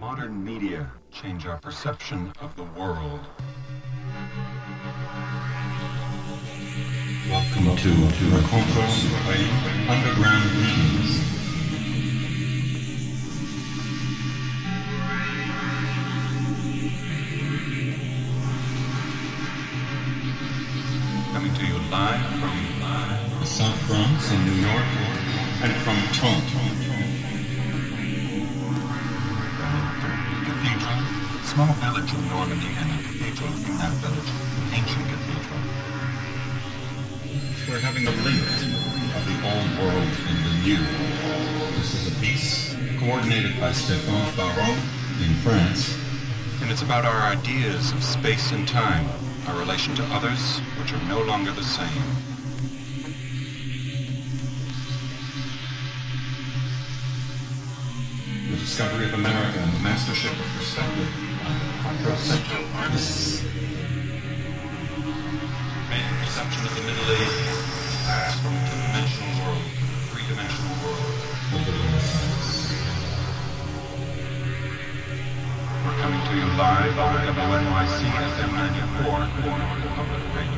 Modern media change our perception of the world. Welcome to Makoto's Underground Regions. Coming to you live from the South Bronx in New York and from Toronto. Cathedral, small village in Normandy, and a cathedral from that village, ancient cathedral. We're having a link of the old world and the new. This is a piece coordinated by Stéphane Barrault in France, and it's about our ideas of space and time, our relation to others, which are no longer the same. The discovery of America and the mastership of perspective on conceptual artists. Made a perception of the Middle Ages, from a two-dimensional world, three-dimensional world, over the Renaissance. We're coming to you live on WNYC FM 94 Public Radio.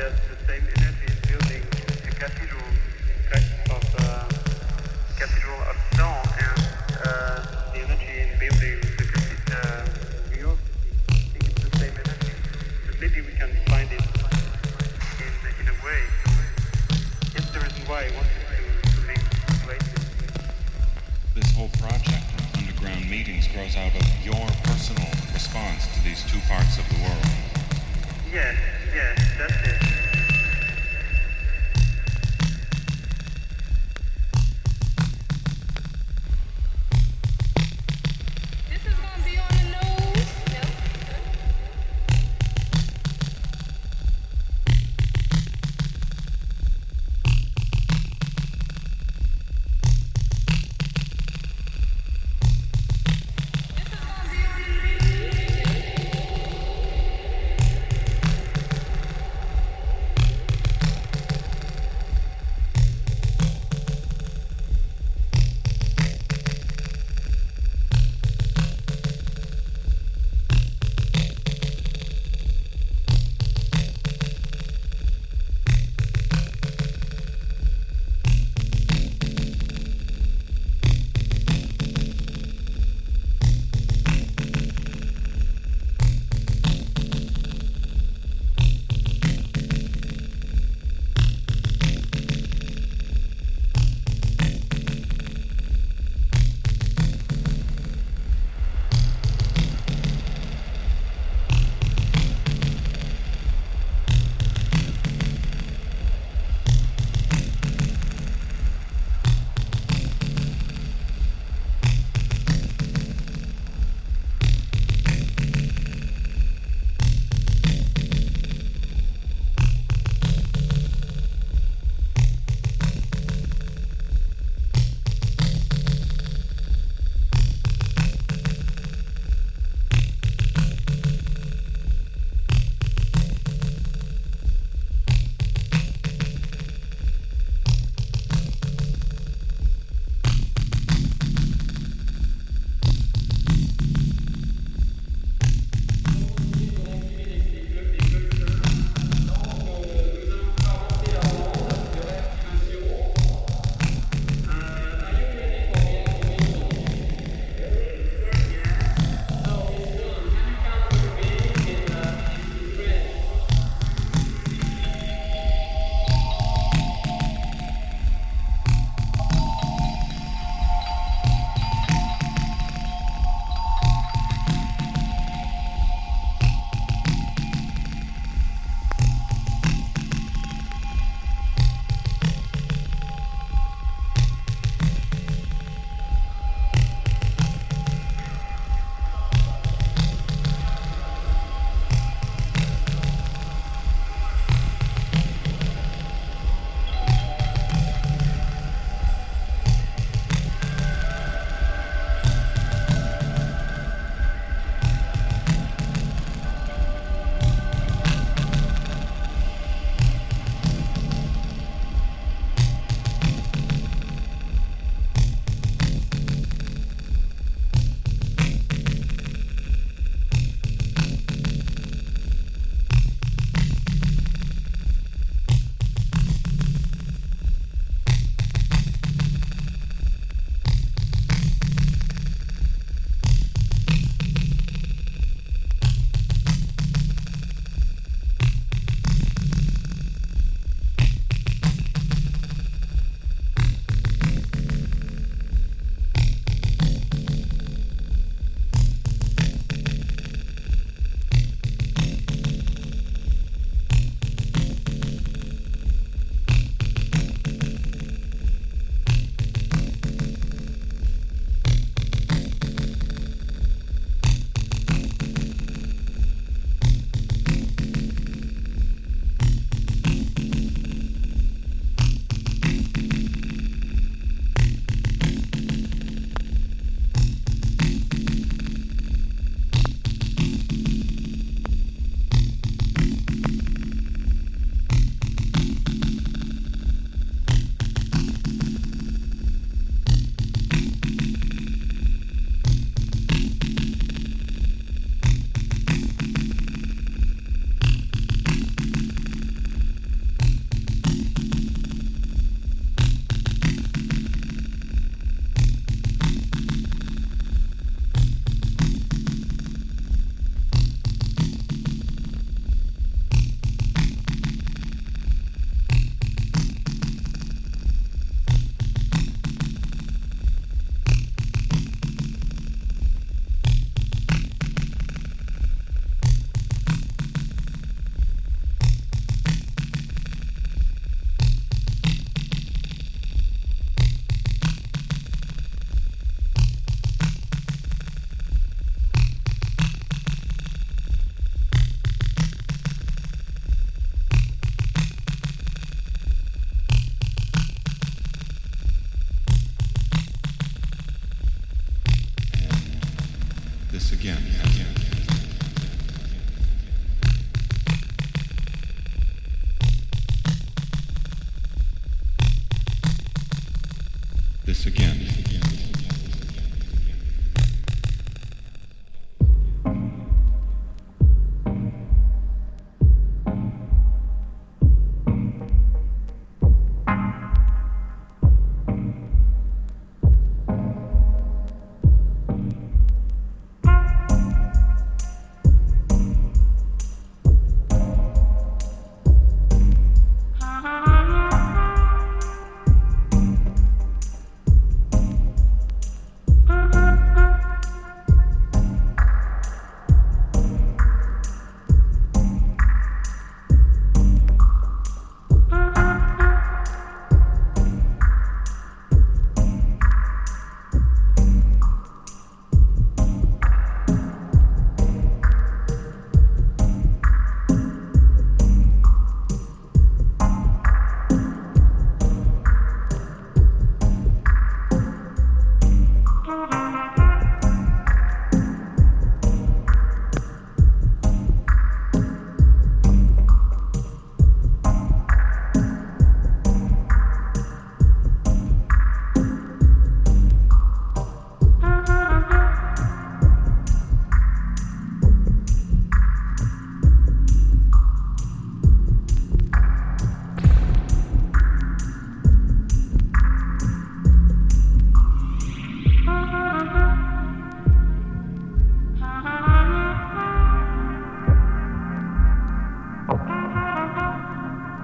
there's the same energy in building the cathedral in place of Cathedral of Stone and the energy in building the New York. I think it's the same energy. But maybe we can find it in a way. That's the reason why I wanted to make this way. This whole project of underground meetings grows out of your personal response to these two parts of the world. Yes. Yes, that's it. This is gonna be on the news. This is gonna be on the news.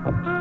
this again.